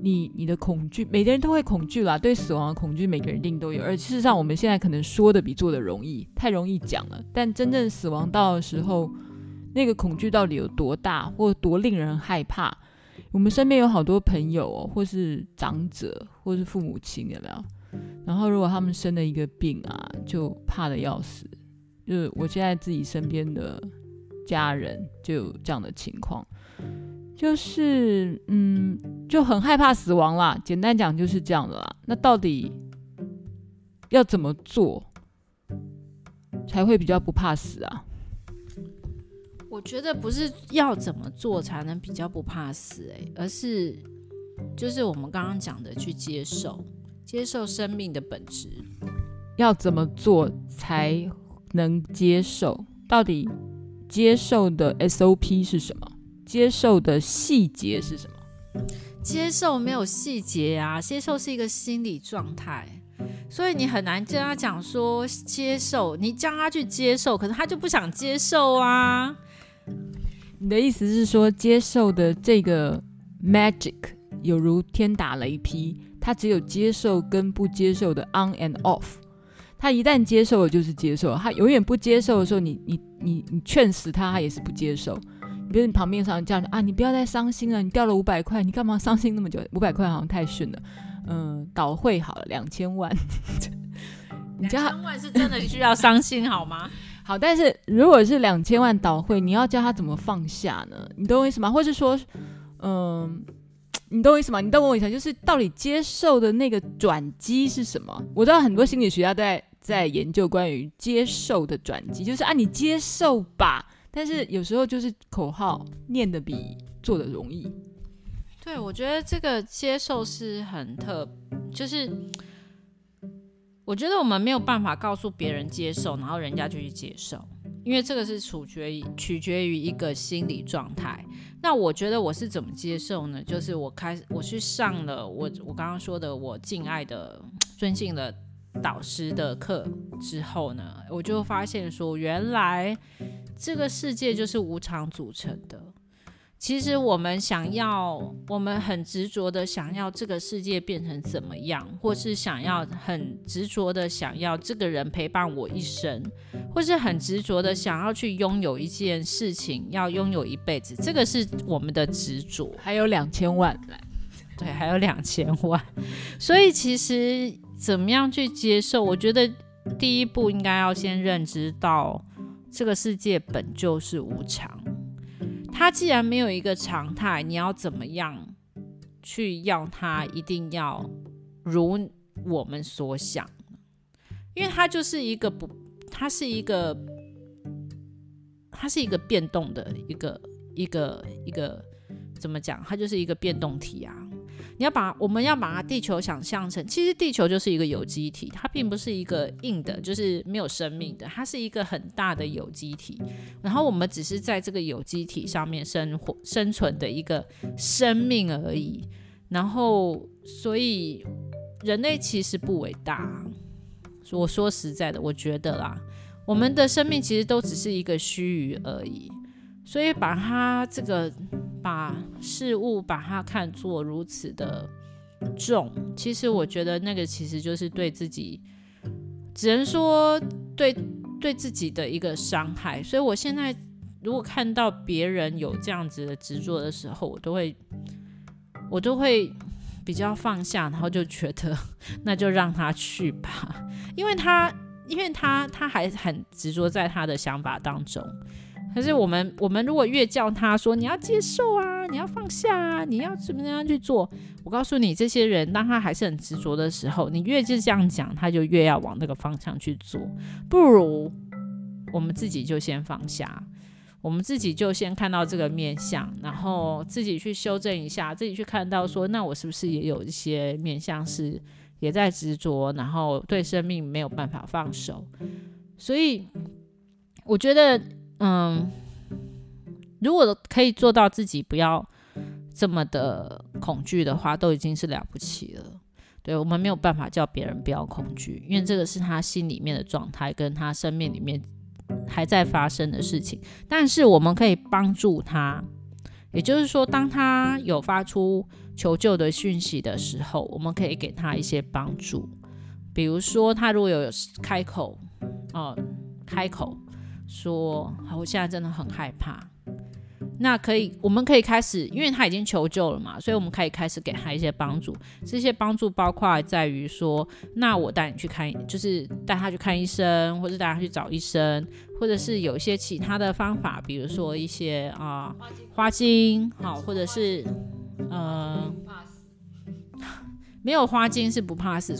你、你的恐惧，每个人都会恐惧啦，对死亡的恐惧，每个人一定都有。而事实上，我们现在可能说的比做的容易，太容易讲了。但真正死亡到的时候，那个恐惧到底有多大，或多令人害怕？我们身边有好多朋友、哦、或是长者或是父母亲有没有，然后如果他们生了一个病啊，就怕得要死，就是我现在自己身边的家人就有这样的情况，就是嗯，就很害怕死亡啦，简单讲就是这样的啦。那到底要怎么做才会比较不怕死啊？我觉得不是要怎么做才能比较不怕死、欸、而是就是我们刚刚讲的去接受接受生命的本质，要怎么做才能接受，到底接受的 S O P 是什么，接受的细节是什么。接受没有细节啊，接受是一个心理状态，所以你很难跟他讲说接受，你叫他去接受，可是他就不想接受啊。你的意思是说，接受的这个 magic 有如天打雷劈，它只有接受跟不接受的 on and off。它一旦接受了就是接受了，它永远不接受的时候，你你你你劝死它，它也是不接受。比如你旁边上叫你啊，你不要再伤心了，你掉了五百块，你干嘛伤心那么久？五百块好像太逊了，嗯，倒汇好了两千万，两千万是真的需要伤心好吗？好，但是如果是两千万倒汇，你要教他怎么放下呢？你懂我意思吗？或是说，嗯，你懂我意思吗？你懂我意思，就是到底接受的那个转机是什么？我知道很多心理学家在在研究关于接受的转机，就是啊，你接受吧。但是有时候就是口号念的比做的容易。对，我觉得这个接受是很特，就是。我觉得我们没有办法告诉别人接受，然后人家就去接受，因为这个是取决于取决于一个心理状态。那我觉得我是怎么接受呢？就是我开始我去上了我我刚刚说的我敬爱的尊敬的导师的课之后呢，我就发现说，原来这个世界就是无常组成的。其实我们想要，我们很执着的想要这个世界变成怎么样，或是想要很执着的想要这个人陪伴我一生，或是很执着的想要去拥有一件事情，要拥有一辈子，这个是我们的执着。还有两千万，对，还有两千万。所以其实怎么样去接受，我觉得第一步应该要先认知到这个世界本就是无常。它既然没有一个常态，你要怎么样去要它一定要如我们所想？因为它就是一个不，它是一个，它是一个变动的一个一个一个怎么讲？它就是一个变动体啊。你要把我们要把地球想象成，其实地球就是一个有机体，它并不是一个硬的，就是没有生命的，它是一个很大的有机体，然后我们只是在这个有机体上面 生活生存的一个生命而已。然后所以人类其实不伟大，我说实在的，我觉得啦，我们的生命其实都只是一个须臾而已，所以把它这个把事物把它看作如此的重，其实我觉得那个其实就是对自己，只能说对对自己的一个伤害。所以我现在如果看到别人有这样子的执着的时候，我都会我都会比较放下，然后就觉得那就让他去吧，因为他因为他他还很执着在他的想法当中。可是我们我们如果越叫他说你要接受啊，你要放下啊，你要怎么样去做，我告诉你，这些人当他还是很执着的时候，你越是这样讲，他就越要往那个方向去做。不如我们自己就先放下，我们自己就先看到这个面向，然后自己去修正一下，自己去看到说，那我是不是也有一些面向是也在执着，然后对生命没有办法放手。所以我觉得嗯，如果可以做到自己不要这么的恐惧的话，都已经是了不起了。对，我们没有办法叫别人不要恐惧，因为这个是他心里面的状态，跟他生命里面还在发生的事情，但是我们可以帮助他，也就是说当他有发出求救的讯息的时候，我们可以给他一些帮助。比如说他如果有开口、呃、开口说我现在真的很害怕，那可以我们可以开始，因为他已经求救了嘛，所以我们可以开始给他一些帮助。这些帮助包括在于说，那我带你去看，就是带他去看医生，或者带他去找医生，或者是有一些其他的方法，比如说一些、呃、花精、哦、或者是、呃、没有花精是不怕死，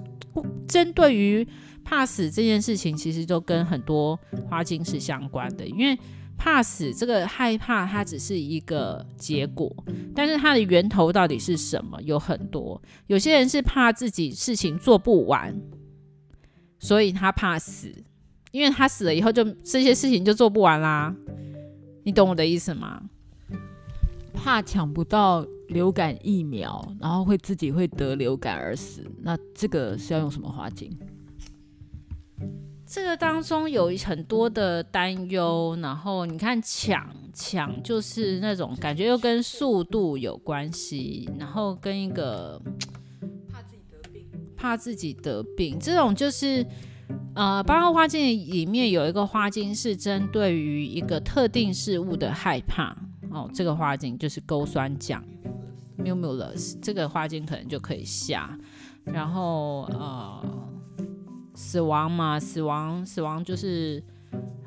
针对于怕死这件事情其实都跟很多花精是相关的，因为怕死这个害怕它只是一个结果，但是它的源头到底是什么有很多。有些人是怕自己事情做不完，所以他怕死，因为他死了以后就这些事情就做不完啦，你懂我的意思吗？怕抢不到流感疫苗，然后会自己会得流感而死，那这个是要用什么花精？这个当中有很多的担忧，然后你看抢抢就是那种感觉又跟速度有关系，然后跟一个怕自己得病，怕自己得病这种就是呃，包括花精里面有一个花精是针对于一个特定事物的害怕哦，这个花精就是钩酸降 Mimulus， 这个花精可能就可以下，然后呃。死亡嘛，死亡死亡就是、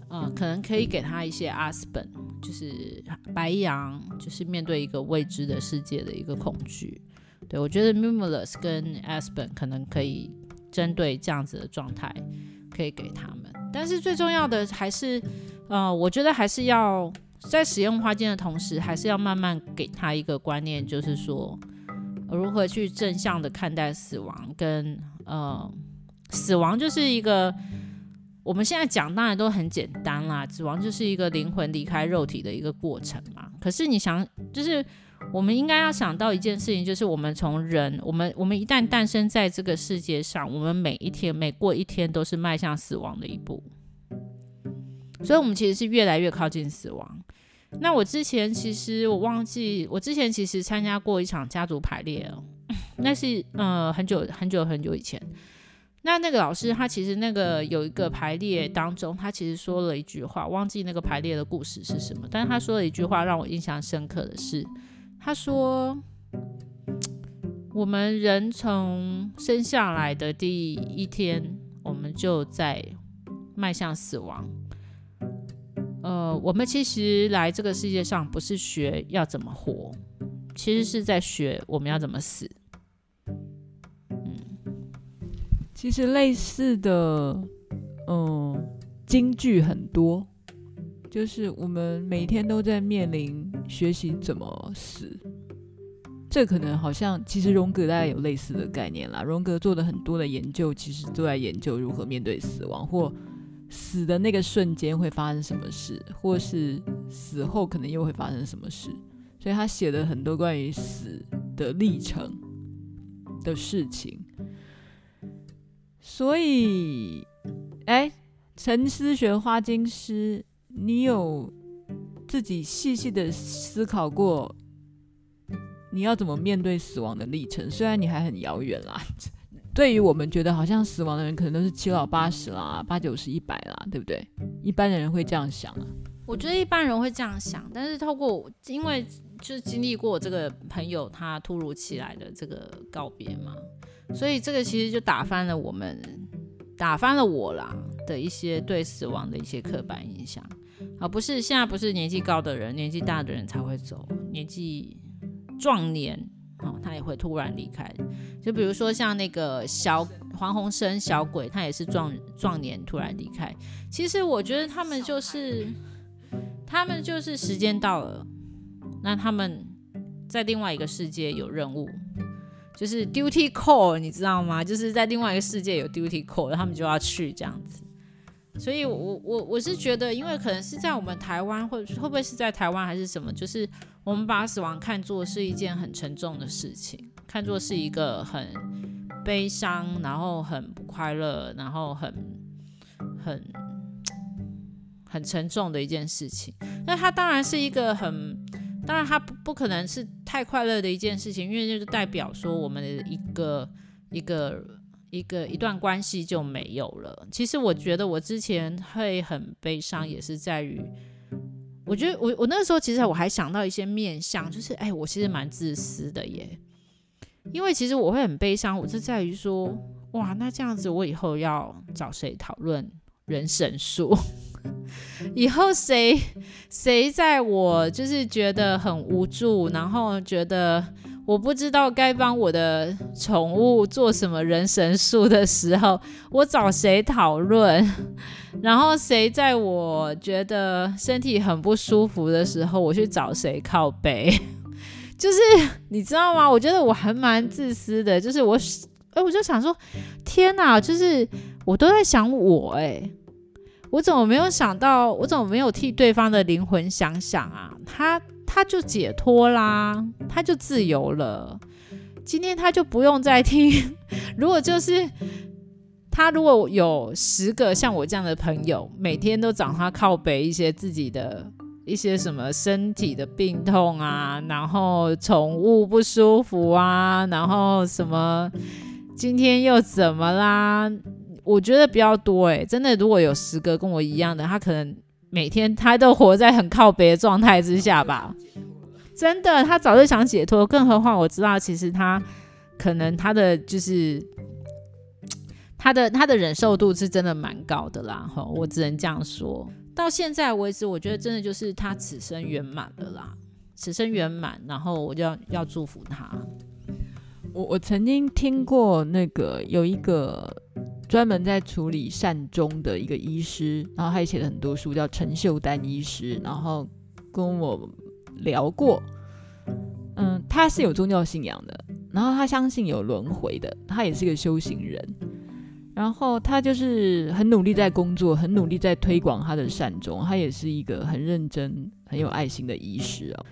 呃、可能可以给他一些 Aspen， 就是白羊，就是面对一个未知的世界的一个恐惧。对，我觉得 Mimulus 跟 Aspen 可能可以针对这样子的状态可以给他们，但是最重要的还是、呃、我觉得还是要在使用花精的同时，还是要慢慢给他一个观念，就是说如何去正向的看待死亡，跟呃死亡就是一个，我们现在讲当然都很简单啦，死亡就是一个灵魂离开肉体的一个过程嘛。可是你想，就是我们应该要想到一件事情，就是我们从人，我们我们一旦诞生在这个世界上，我们每一天每过一天都是迈向死亡的一步，所以我们其实是越来越靠近死亡。那我之前其实我忘记，我之前其实参加过一场家族排列、哦、那是呃很久很久很久以前。那那个老师他其实那个有一个排列当中，他其实说了一句话，忘记那个排列的故事是什么，但是他说了一句话让我印象深刻的是，他说我们人从生下来的第一天我们就在迈向死亡，呃，我们其实来这个世界上不是学要怎么活，其实是在学我们要怎么死。其实类似的嗯，金句很多，就是我们每天都在面临学习怎么死，这可能好像其实荣格大概有类似的概念啦。荣格做的很多的研究其实都在研究如何面对死亡，或死的那个瞬间会发生什么事，或是死后可能又会发生什么事，所以他写了很多关于死的历程的事情。所以哎，陈思璇花精师，你有自己细细的思考过你要怎么面对死亡的历程？虽然你还很遥远啦，对于我们觉得好像死亡的人可能都是七老八十啦，八九十一百啦，对不对？一般的人会这样想啊。我觉得一般人会这样想，但是透过因为就是经历过我这个朋友他突如其来的这个告别嘛，所以这个其实就打翻了我们，打翻了我啦的一些对死亡的一些刻板印象啊。不是现在不是年纪高的人、年纪大的人才会走，年纪壮年、哦、他也会突然离开。就比如说像那个小黄鸿升小鬼，他也是 壮, 壮年突然离开。其实我觉得他们就是他们就是时间到了，那他们在另外一个世界有任务，就是 duty call， 你知道吗？就是在另外一个世界有 duty call， 他们就要去这样子。所以我我我是觉得，因为可能是在我们台湾，会会不会是在台湾还是什么，就是我们把死亡看作是一件很沉重的事情，看作是一个很悲伤，然后很不快乐，然后很很很沉重的一件事情。那它当然是一个很，当然它 不, 不可能是太快乐的一件事情，因为就是代表说我们的一个一个。一个一段关系就没有了。其实我觉得我之前会很悲伤，也是在于，我觉得 我, 我那时候其实我还想到一些面向，就是哎，我其实蛮自私的耶。因为其实我会很悲伤，我是在于说，哇，那这样子我以后要找谁讨论人生术？以后谁谁在我就是觉得很无助，然后觉得我不知道该帮我的宠物做什么人神术的时候，我找谁讨论？然后谁在我觉得身体很不舒服的时候，我去找谁靠背？就是你知道吗？我觉得我还蛮自私的，就是我，哎，我就想说，天哪！就是我都在想我，哎，我怎么没有想到？我怎么没有替对方的灵魂想想啊？他。他就解脱啦，他就自由了，今天他就不用再听。如果就是他如果有十个像我这样的朋友，每天都找他靠北一些自己的一些什么身体的病痛啊，然后宠物不舒服啊，然后什么今天又怎么啦，我觉得比较多耶。真的如果有十个跟我一样的，他可能每天他都活在很靠北的状态之下吧，真的，他早就想解脱。更何况我知道，其实他可能他的就是他的他的忍受度是真的蛮高的啦，我只能这样说。到现在为止，我觉得真的就是他此生圆满了啦，此生圆满，然后我就 要, 要祝福他。我我曾经听过那个有一个。专门在处理善终的一个医师，然后他也写了很多书，叫陈秀丹医师，然后跟我聊过。嗯，他是有宗教信仰的，然后他相信有轮回的，他也是个修行人，然后他就是很努力在工作，很努力在推广他的善终，他也是一个很认真很有爱心的医师、哦、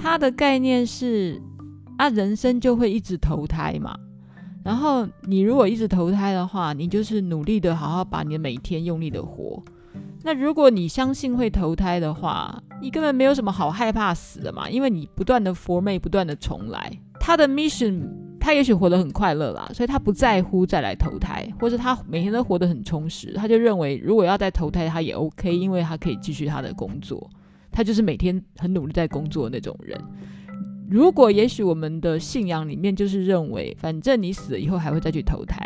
他的概念是啊，人生就会一直投胎嘛，然后你如果一直投胎的话，你就是努力的好好把你的每天用力的活。那如果你相信会投胎的话，你根本没有什么好害怕死的嘛，因为你不断的 formate， 不断的重来。他的 mission， 他也许活得很快乐啦，所以他不在乎再来投胎，或者他每天都活得很充实，他就认为如果要再投胎他也 OK， 因为他可以继续他的工作，他就是每天很努力在工作的那种人。如果也许我们的信仰里面就是认为反正你死了以后还会再去投胎，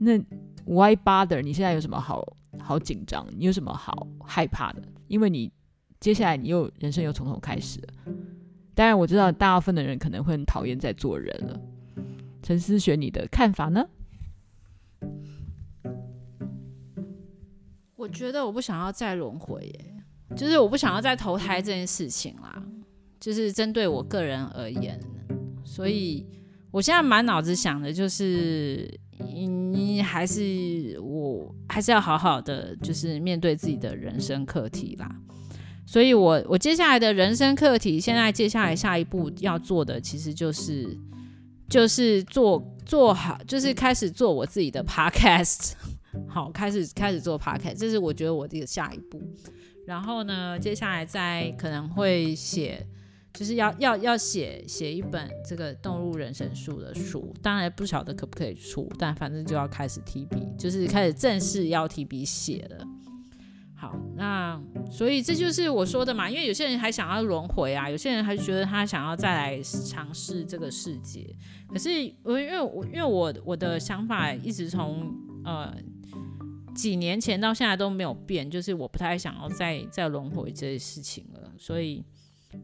那 why bother， 你现在有什么好好紧张，你有什么好害怕的，因为你接下来你又人生又从头开始了。当然我知道大部分的人可能会很讨厌在做人了。陈思璇，你的看法呢？我觉得我不想要再轮回耶，就是我不想要再投胎这件事情啦，就是针对我个人而言，所以我现在满脑子想的就是你还是我还是要好好的就是面对自己的人生课题啦。所以我我接下来的人生课题，现在接下来下一步要做的其实就是就是做做好，就是开始做我自己的 podcast。 好，开始开始做 podcast， 这是我觉得我的下一步。然后呢，接下来再可能会写，就是要要要写写一本这个动物人生术的书，当然不晓得可不可以出，但反正就要开始提笔，就是开始正式要提笔写了。好，那所以这就是我说的嘛，因为有些人还想要轮回啊，有些人还觉得他想要再来尝试这个世界。可是因为我因为我我的想法一直从呃几年前到现在都没有变，就是我不太想要再再轮回这些事情了，所以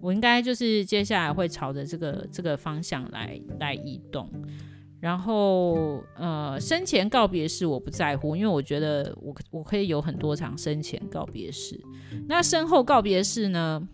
我应该就是接下来会朝着这个这个方向来来移动。然后呃，生前告别式我不在乎，因为我觉得 我, 我可以有很多场生前告别式。那身后告别式呢，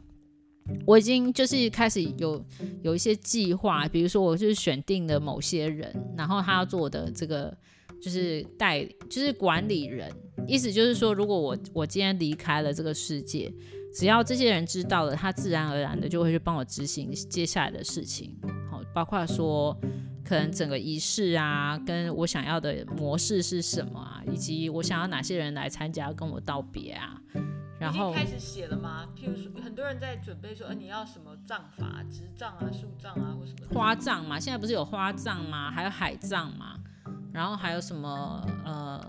我已经就是开始有有一些计划，比如说我就是选定了某些人，然后他要做的这个就是带就是管理人，意思就是说如果我我今天离开了这个世界，只要这些人知道了，他自然而然的就会去帮我执行接下来的事情。好，包括说可能整个仪式啊，跟我想要的模式是什么啊，以及我想要哪些人来参加跟我道别啊。然后已经开始写了吗？譬如说很多人在准备说、呃、你要什么葬法，植葬啊，树葬啊，或什么花葬嘛，现在不是有花葬吗？还有海葬嘛，然后还有什么呃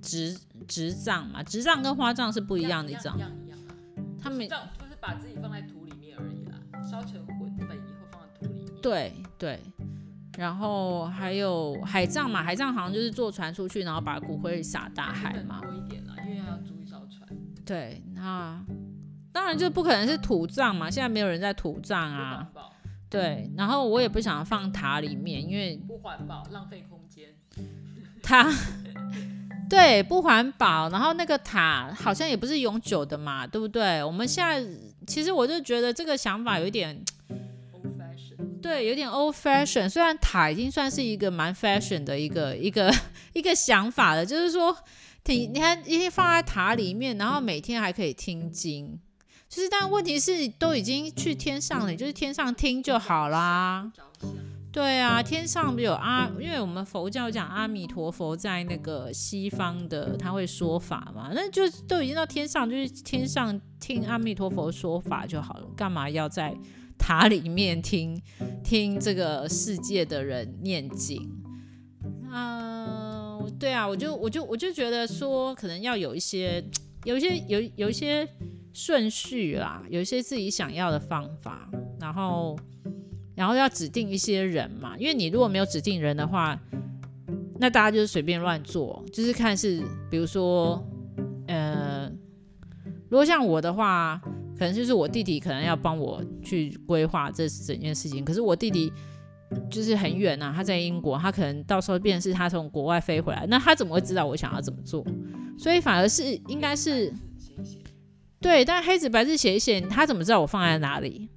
植植葬嘛，植葬跟花葬是不一样的一葬，一样一样啊。他们葬就是把自己放在土里面而已啦，烧成魂粉以后放在土里面。对对。然后还有海葬嘛，海葬好像就是坐船出去，然后把骨灰撒大海嘛。多一点啦，因为要租一艘船。对，那当然就不可能是土葬嘛，现在没有人在土葬啊。对，然后我也不想放塔里面，因为不环保，浪费空间。塔，对，不环保。然后那个塔好像也不是永久的嘛，对不对？我们现在其实我就觉得这个想法有一点。对，有点 old fashion， 虽然塔已经算是一个蛮 fashion 的一个一个一个想法了，就是说你你还一天放在塔里面，然后每天还可以听经，就是但问题是都已经去天上了，你就是天上听就好啦。对啊，天上有阿，因为我们佛教讲阿弥陀佛在那个西方的他会说法嘛，那就都已经到天上，就是天上听阿弥陀佛说法就好了，干嘛要在塔里面听听这个世界的人念经。呃、对啊，我就我就我就觉得说可能要有一些有一些 有, 有一些顺序啦，有一些自己想要的方法，然后然后要指定一些人嘛，因为你如果没有指定人的话，那大家就是随便乱做，就是看是比如说呃如果像我的话，可能就是我弟弟可能要帮我去规划这整件事情，可是我弟弟就是很远啊，他在英国，他可能到时候变成是他从国外飞回来，那他怎么会知道我想要怎么做？所以反而是应该是对，但黑纸白字写一写，他怎么知道我放在哪里？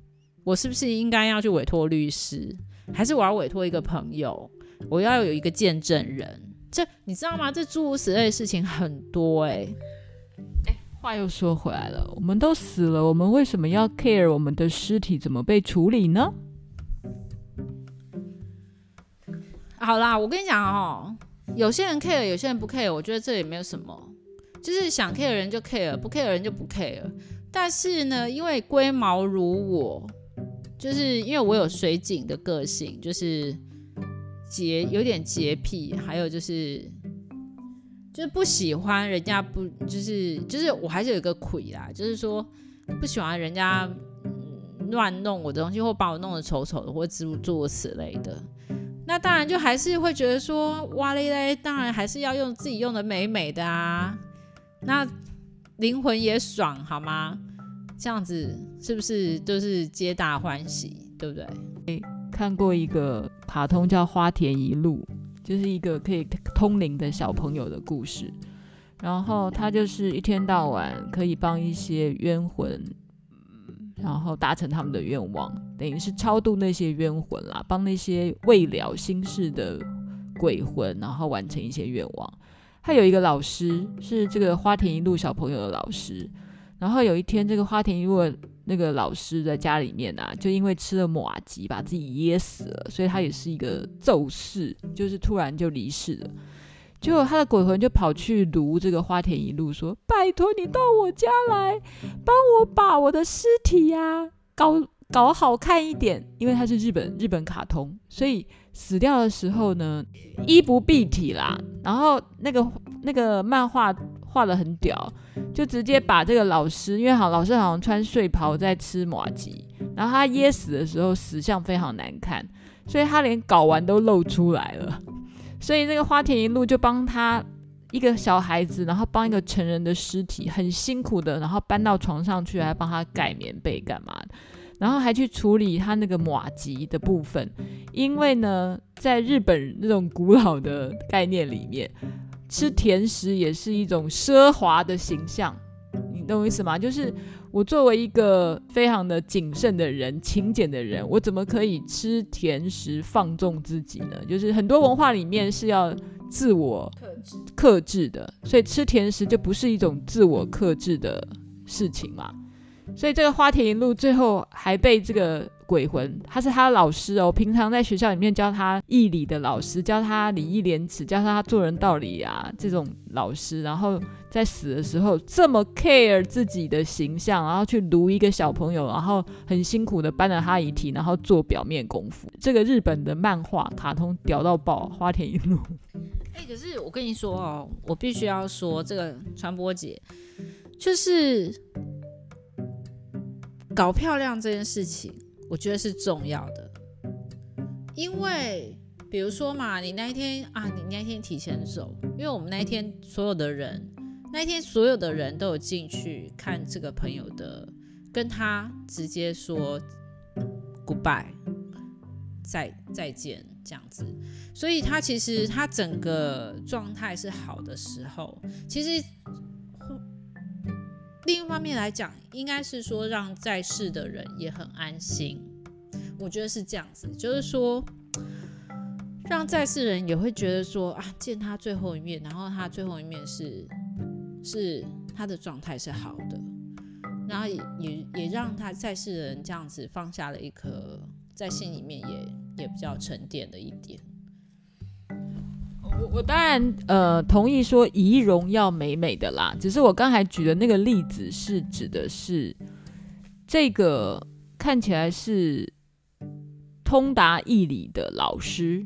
我是不是应该要去委托律师，还是我要委托一个朋友？我要有一个见证人？这你知道吗？这诸如此类的事情很多哎、欸。话又说回来了，我们都死了，我们为什么要 care 我们的尸体怎么被处理呢？好啦，我跟你讲哦，有些人 care， 有些人不 care， 我觉得这也没有什么，就是想 care 人就 care， 不 care 人就不 care。但是呢，因为龟毛如我，就是因为我有水井的个性，就是洁有点洁癖，还有就是。就是不喜欢人家不就是就是我还是有一个亏啦，就是说不喜欢人家、嗯、乱弄我的东西，或把我弄得丑丑的，或诸如此类的。那当然就还是会觉得说哇嘞嘞，当然还是要用自己用的美美的啊，那灵魂也爽好吗？这样子是不是就是皆大欢喜，对不对？看过一个卡通叫《花田一路》，就是一个可以通灵的小朋友的故事，然后他就是一天到晚可以帮一些冤魂、嗯、然后达成他们的愿望，等于是超度那些冤魂啦，帮那些未了心事的鬼魂然后完成一些愿望。他有一个老师是这个花田一路小朋友的老师，然后有一天这个花田一路的那个老师在家里面啊，就因为吃了麻糬把自己噎死了，所以他也是一个骤逝，就是突然就离世了。结果他的鬼魂就跑去掳这个花田一路说，拜托你到我家来帮我把我的尸体啊搞搞好看一点，因为他是日本日本卡通，所以死掉的时候呢衣不蔽体啦，然后那个那个漫画画得很屌，就直接把这个老师，因为好老师好像穿睡袍在吃麻糬，然后他噎死的时候死相非常难看，所以他连睾丸都露出来了，所以这个花田一路就帮他一个小孩子，然后帮一个成人的尸体很辛苦的然后搬到床上去，还帮他盖棉被干嘛的，然后还去处理他那个麻糬的部分。因为呢在日本那种古老的概念里面，吃甜食也是一种奢华的形象，你懂我意思吗？就是我作为一个非常的谨慎的人勤俭的人，我怎么可以吃甜食放纵自己呢？就是很多文化里面是要自我克制的，所以吃甜食就不是一种自我克制的事情嘛。所以这个花田一路最后还被这个鬼魂，他是他的老师哦，平常在学校里面教他义理的老师，教他礼义廉耻，教他做人道理啊这种老师，然后在死的时候这么 care 自己的形象，然后去掳一个小朋友，然后很辛苦的搬了他遗体，然后做表面功夫。这个日本的漫画卡通屌到爆，花田一路。哎、欸，可是我跟你说哦，我必须要说这个传播姐就是搞漂亮这件事情，我觉得是重要的。因为比如说嘛，你那一天啊，你那一天提前走，因为我们那一天所有的人，那一天所有的人都有进去看这个朋友的，跟他直接说 goodbye， 再再见这样子。所以他其实他整个状态是好的时候，其实。另一方面来讲，应该是说让在世的人也很安心，我觉得是这样子，就是说让在世人也会觉得说啊，见他最后一面，然后他最后一面是是他的状态是好的，然后 也, 也, 也让他在世的人这样子放下了一颗在心里面也也比较沉淀的一点。我, 我当然呃同意说仪容要美美的啦，只是我刚才举的那个例子是指的是这个看起来是通达义理的老师，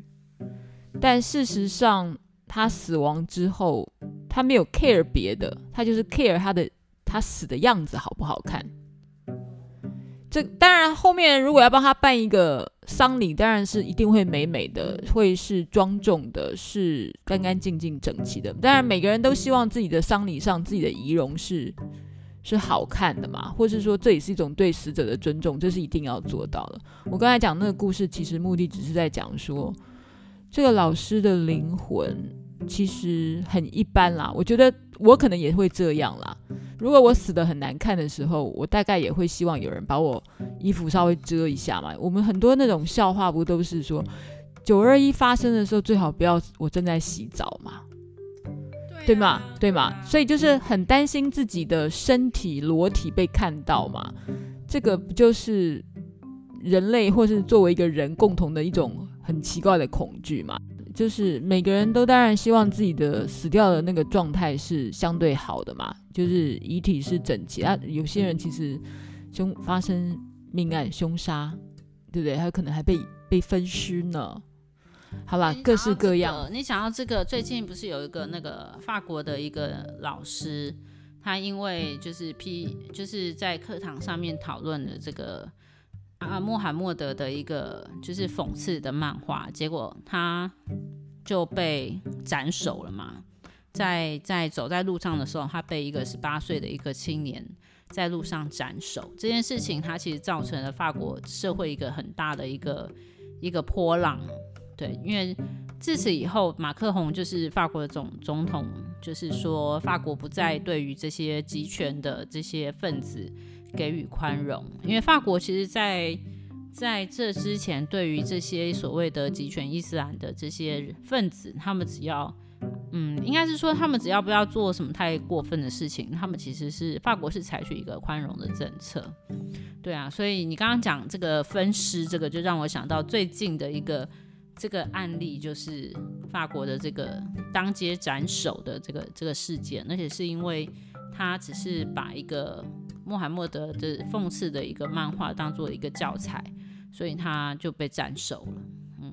但事实上他死亡之后他没有 care 别的，他就是 care 他的他死的样子好不好看。这当然后面如果要帮他办一个丧礼，当然是一定会美美的，会是庄重的，是干干净净整齐的。当然每个人都希望自己的丧礼上自己的仪容是是好看的嘛，或是说这也是一种对死者的尊重，这是一定要做到的。我刚才讲那个故事其实目的只是在讲说这个老师的灵魂其实很一般啦，我觉得我可能也会这样啦。如果我死得很难看的时候，我大概也会希望有人把我衣服稍微遮一下嘛。我们很多那种笑话不都是说九二一发生的时候最好不要我正在洗澡嘛，对嘛对嘛，所以就是很担心自己的身体裸体被看到嘛。这个不就是人类或是作为一个人共同的一种很奇怪的恐惧嘛，就是每个人都当然希望自己的死掉的那个状态是相对好的嘛，就是遗体是整齐啊。有些人其实凶发生命案凶杀，对不对？他可能还被被分尸呢。好啦，各式各样。你想要这个，最近不是有一个那个法国的一个老师，他因为就是批就是在课堂上面讨论了这个啊，穆罕默德的一个就是讽刺的漫画，结果他就被斩首了嘛。在在走在路上的时候，他被一个十八岁的一个青年在路上斩首，这件事情他其实造成了法国社会一个很大的一个一个波浪，对，因为自此以后，马克宏就是法国的总总统，就是说法国不再对于这些集权的这些分子给予宽容，因为法国其实在在这之前对于这些所谓的极权伊斯兰的这些分子，他们只要嗯，应该是说他们只要不要做什么太过分的事情，他们其实是法国是采取一个宽容的政策。对啊，所以你刚刚讲这个分尸，这个就让我想到最近的一个这个案例，就是法国的这个当街斩首的这个这个事件，而且是因为他只是把一个穆罕默德的讽刺的一个漫画当做一个教材，所以他就被斩首了。嗯，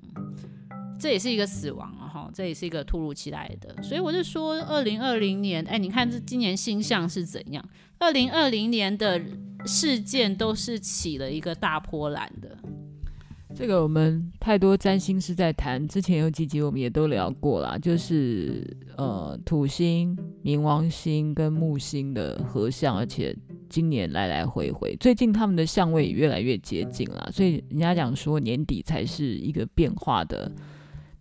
这也是一个死亡哦，这也是一个突如其来的。所以我就说二零二零年，哎，你看这今年星象是怎样，二零二零年的事件都是起了一个大波澜的。这个我们太多占星师在谈，之前有几集我们也都聊过啦，就是呃土星、冥王星跟木星的合相，而且今年来来回回，最近他们的相位也越来越接近啦，所以人家讲说年底才是一个变化的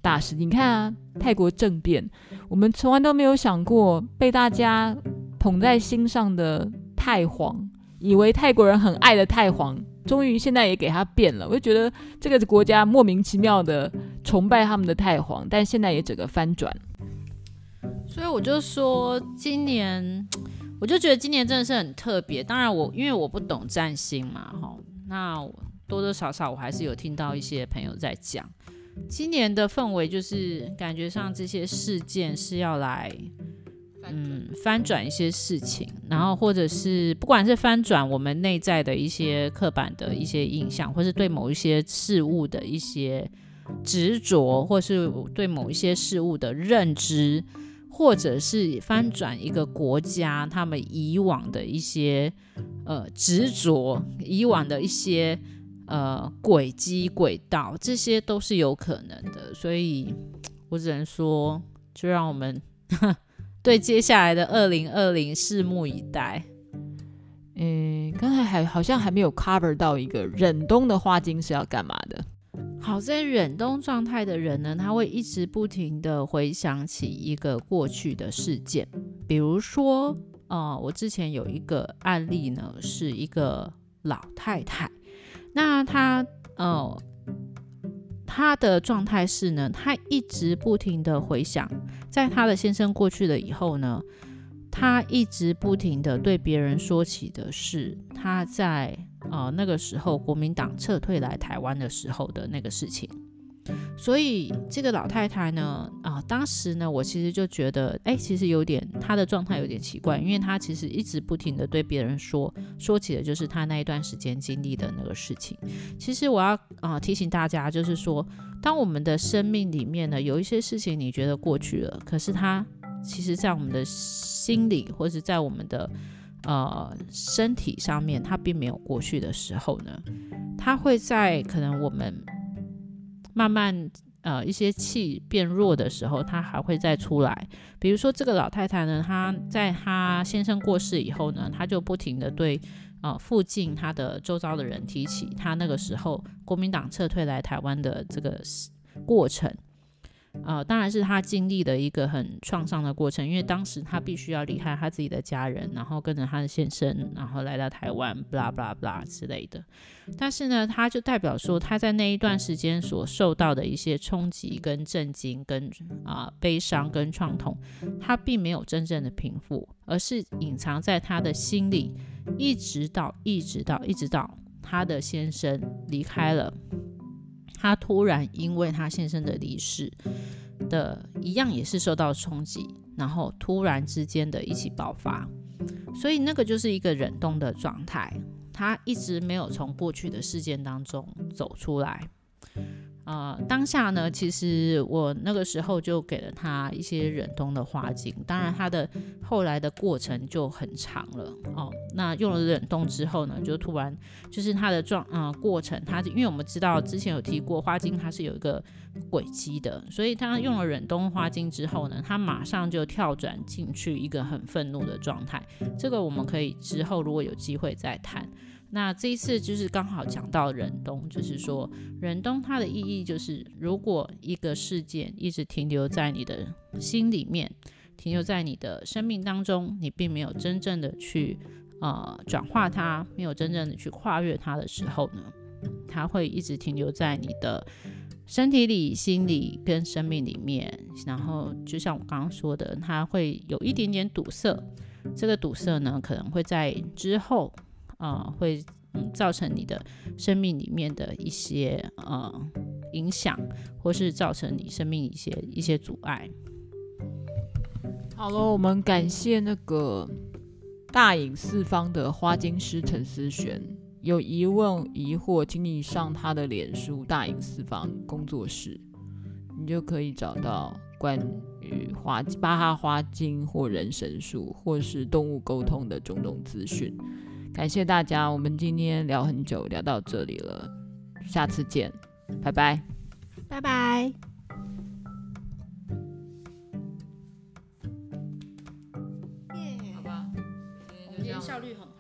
大事。你看啊，泰国政变，我们从来都没有想过被大家捧在心上的泰皇，以为泰国人很爱的泰皇，终于现在也给他变了。我就觉得这个国家莫名其妙的崇拜他们的泰皇，但现在也整个翻转。所以我就说今年，我就觉得今年真的是很特别。当然我因为我不懂占星嘛，哦，那多多少少我还是有听到一些朋友在讲今年的氛围，就是感觉上这些事件是要来嗯，翻转一些事情，然后或者是不管是翻转我们内在的一些刻板的一些印象，或是对某一些事物的一些执着，或是对某一些事物的认知，或者是翻转一个国家他们以往的一些呃执着，以往的一些呃轨迹轨道，这些都是有可能的。所以我只能说就让我们对接下来的二零二零拭目以待。嗯，刚才还好像还没有 cover 到一个忍冬的花精是要干嘛的。好在忍冬状态的人呢，他会一直不停的回想起一个过去的事件，比如说、呃、我之前有一个案例呢，是一个老太太，那她呃他的状态是呢，他一直不停的回想，在他的先生过去了以后呢，他一直不停的对别人说起的是他在、呃、那个时候国民党撤退来台湾的时候的那个事情。所以这个老太太呢、呃、当时呢我其实就觉得哎，其实有点她的状态有点奇怪，因为她其实一直不停的对别人说说起的就是她那一段时间经历的那个事情。其实我要、呃、提醒大家，就是说当我们的生命里面呢有一些事情你觉得过去了，可是它其实在我们的心里或是在我们的呃，身体上面它并没有过去的时候呢，它会在可能我们慢慢、呃、一些气变弱的时候，他还会再出来。比如说这个老太太呢，她在她先生过世以后呢，她就不停的对、呃、附近她的周遭的人提起她那个时候国民党撤退来台湾的这个过程。呃，当然是她经历的一个很创伤的过程，因为当时她必须要离开她自己的家人，然后跟着她的先生，然后来到台湾 blah blah blah 之类的。但是呢，她就代表说她在那一段时间所受到的一些冲击跟震惊跟、呃、悲伤跟创痛，她并没有真正的平复，而是隐藏在她的心里，一直到一直到一直到她的先生离开了，他突然因为他先生的离世的一样也是受到冲击，然后突然之间的一起爆发。所以那个就是一个忍冬的状态，他一直没有从过去的事件当中走出来。呃，当下呢，其实我那个时候就给了他一些忍冬的花精，当然他的后来的过程就很长了哦。那用了忍冬之后呢，就突然就是他的状、呃、过程，他因为我们知道之前有提过花精它是有一个轨迹的，所以他用了忍冬花精之后呢，他马上就跳转进去一个很愤怒的状态。这个我们可以之后如果有机会再谈。那这一次就是刚好讲到忍冬，就是说忍冬它的意义就是如果一个事件一直停留在你的心里面，停留在你的生命当中，你并没有真正的去、呃转化它，没有真正的去跨越它的时候呢，它会一直停留在你的身体里、心里跟生命里面，然后就像我刚刚说的，它会有一点点堵塞。这个堵塞呢，可能会在之后呃会、嗯、造成你的生命里面的一些呃影响，或是造成你生命一些一些阻碍。好了，我们感谢那个大隐四方的花精师陈思璇，有疑问疑惑请你上他的脸书大隐四方工作室，你就可以找到关于花巴哈花精或人神术或是动物沟通的种种资讯。感谢大家，我们今天聊很久，聊到这里了，下次见，拜拜拜拜。效率很好。